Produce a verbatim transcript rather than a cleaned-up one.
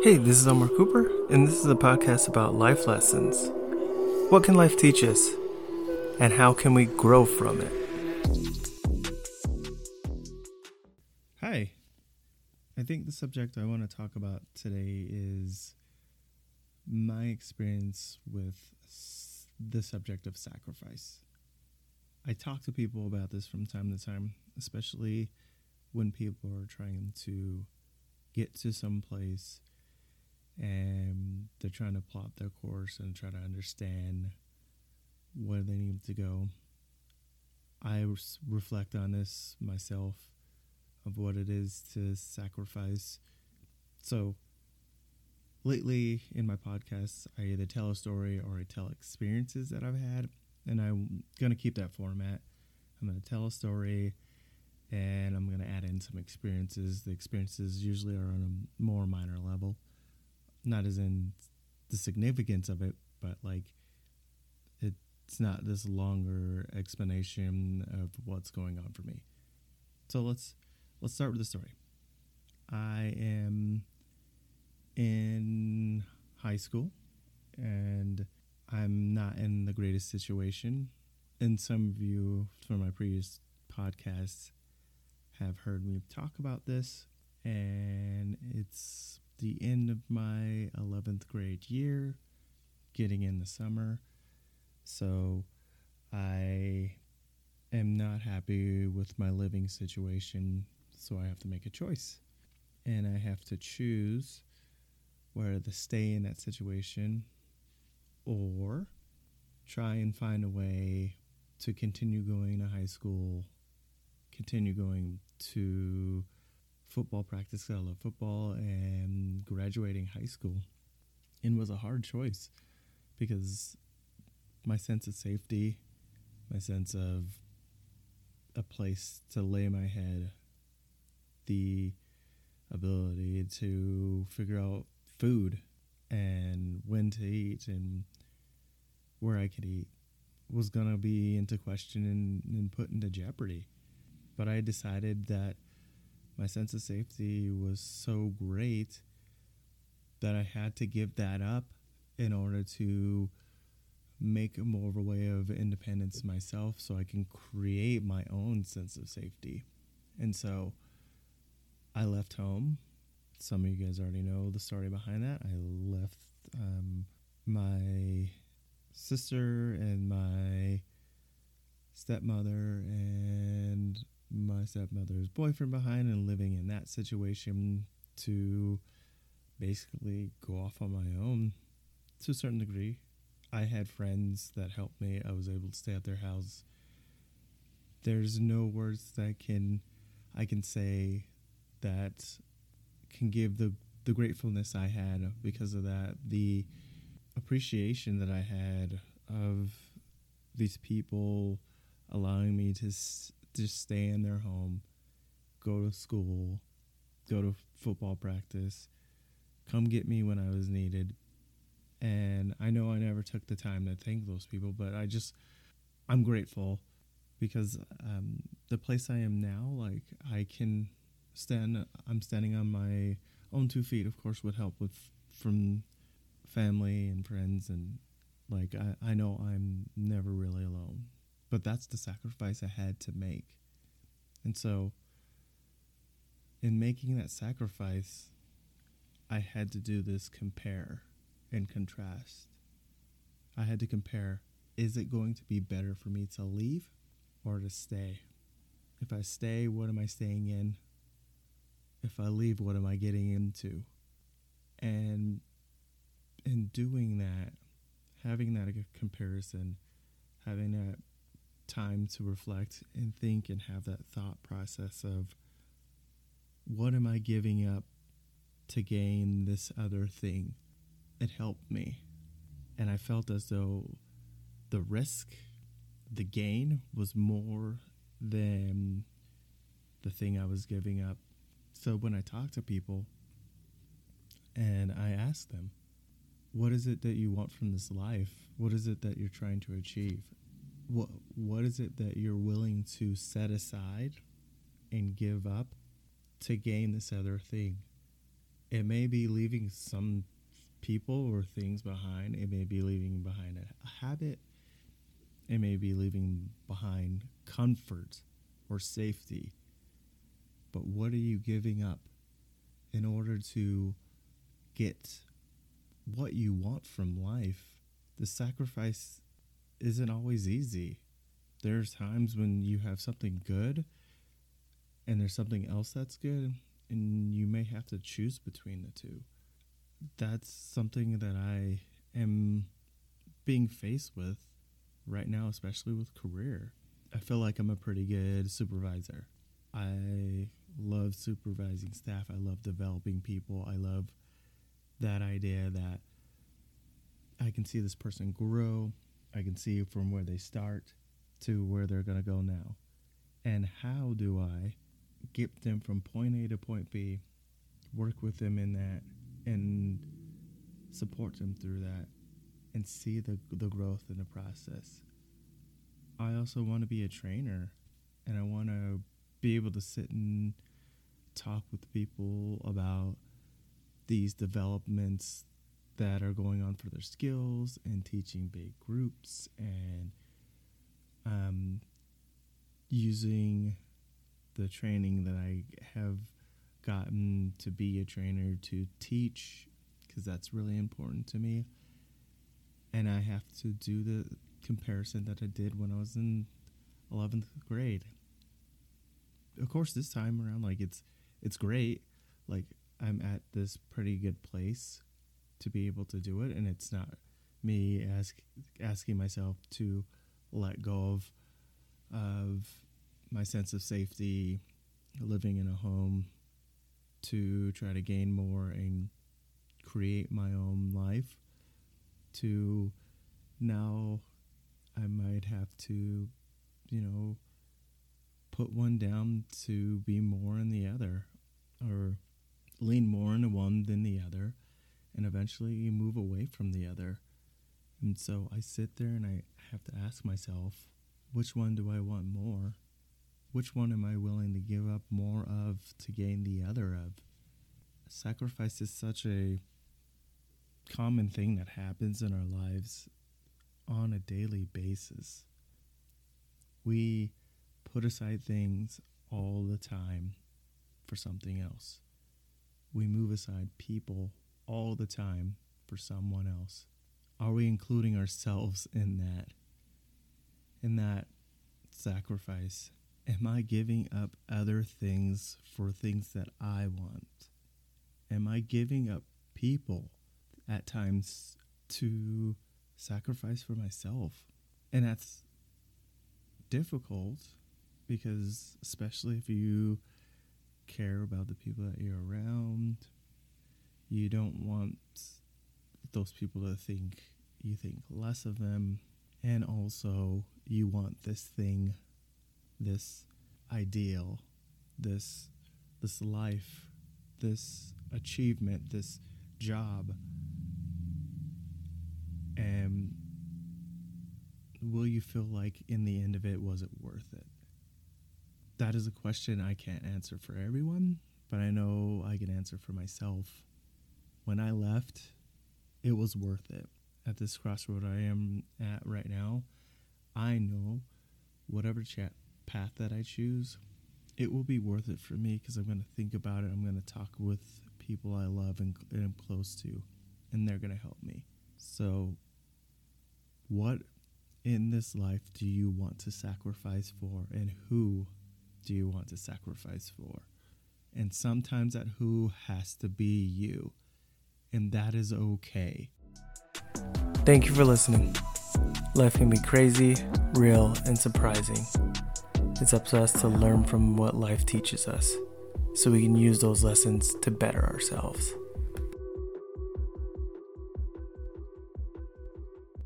Hey, this is Omar Cooper, and this is a podcast about life lessons. What can life teach us, and how can we grow from it? Hi. I think the subject I want to talk about today is my experience with the subject of sacrifice. I talk to people about this from time to time, especially when people are trying to get to some place and they're trying to plot their course and try to understand where they need to go. I reflect on this myself, of what it is to sacrifice. So lately in my podcasts, I either tell a story or I tell experiences that I've had, and I'm going to keep that format. I'm going to tell a story and I'm going to add in some experiences. The experiences usually are on a more minor level, not as in the significance of it, but like it's not this longer explanation of what's going on for me. So let's let's start with the story. I am in high school, and I'm not in the greatest situation. And some of you from my previous podcasts have heard me talk about this, and it's the end of my eleventh grade year, getting in the summer. So I am not happy with my living situation, so I have to make a choice. And I have to choose whether to stay in that situation or try and find a way to continue going to high school, continue going to football practice, because I love football, and graduating high school. It was a hard choice because my sense of safety, my sense of a place to lay my head, the ability to figure out food and when to eat and where I could eat, was going to be into question and, and put into jeopardy. But I decided that my sense of safety was so great that I had to give that up in order to make more of a way of independence myself, so I can create my own sense of safety. And so I left home. Some of you guys already know the story behind that. I left um, my sister and my stepmother and my stepmother's boyfriend behind, and living in that situation to basically go off on my own to a certain degree. I had friends that helped me. I was able to stay at their house. There's no words that can I can say that can give the, the gratefulness I had because of that, the appreciation that I had of these people allowing me to just stay in their home, go to school, go to football practice, come get me when I was needed. And I know I never took the time to thank those people, but I just, I'm grateful because um, the place I am now, like I can stand, I'm standing on my own two feet, of course, with help with from family and friends. And like, I, I know I'm never really alone, but that's the sacrifice I had to make. And so in making that sacrifice, I had to do this compare and contrast. I had to compare, is it going to be better for me to leave or to stay? If I stay, what am I staying in? If I leave, what am I getting into? And in doing that, having that comparison, having that time to reflect and think and have that thought process of, what am I giving up to gain this other thing? It helped me, and I felt as though the risk, the gain, was more than the thing I was giving up. So when I talk to people and I ask them, what is it that you want from this life? What is it that you're trying to achieve? What What is it that you're willing to set aside and give up to gain this other thing? It may be leaving some people or things behind. It may be leaving behind a habit. It may be leaving behind comfort or safety. But what are you giving up in order to get what you want from life? The sacrifice isn't always easy. There's times when you have something good and there's something else that's good, and you may have to choose between the two. That's something that I am being faced with right now, especially with career. I feel like I'm a pretty good supervisor. I love supervising staff. I love developing people. I love that idea that I can see this person grow. I can see from where they start to where they're going to go now. And how do I get them from point A to point B, work with them in that, and support them through that, and see the the growth in the process? I also want to be a trainer, and I want to be able to sit and talk with people about these developments that are going on for their skills, and teaching big groups, and um, using the training that I have gotten to be a trainer to teach, because that's really important to me. And I have to do the comparison that I did when I was in eleventh grade. Of course, this time around, like, it's it's great. Like, I'm at this pretty good place to be able to do it, and it's not me ask, asking myself to let go of of my sense of safety, living in a home, to try to gain more and create my own life, to now I might have to, you know, put one down to be more in the other, or lean more into one than the other, and eventually move away from the other. And so I sit there and I have to ask myself, which one do I want more? Which one am I willing to give up more of to gain the other of? Sacrifice is such a common thing that happens in our lives on a daily basis. We put aside things all the time for something else. We move aside people all the time for someone else. Are we including ourselves in that? In that sacrifice? Am I giving up other things for things that I want? Am I giving up people at times to sacrifice for myself? And that's difficult, because especially if you care about the people that you're around, you don't want those people to think you think less of them. And also, you want this thing, this ideal, this this life, this achievement, this job. And will you feel like in the end of it, was it worth it? That is a question I can't answer for everyone, but I know I can answer for myself. When I left, it was worth it. At this crossroad I am at right now, I know whatever chat path that I choose, it will be worth it for me, because I'm going to think about it. I'm going to talk with people I love and, and I'm close to, and they're going to help me. So what in this life do you want to sacrifice for, and who do you want to sacrifice for? And sometimes that who has to be you, and that is okay. Thank you for listening. Life can be crazy, real, and surprising. It's up to us to learn from what life teaches us, so we can use those lessons to better ourselves.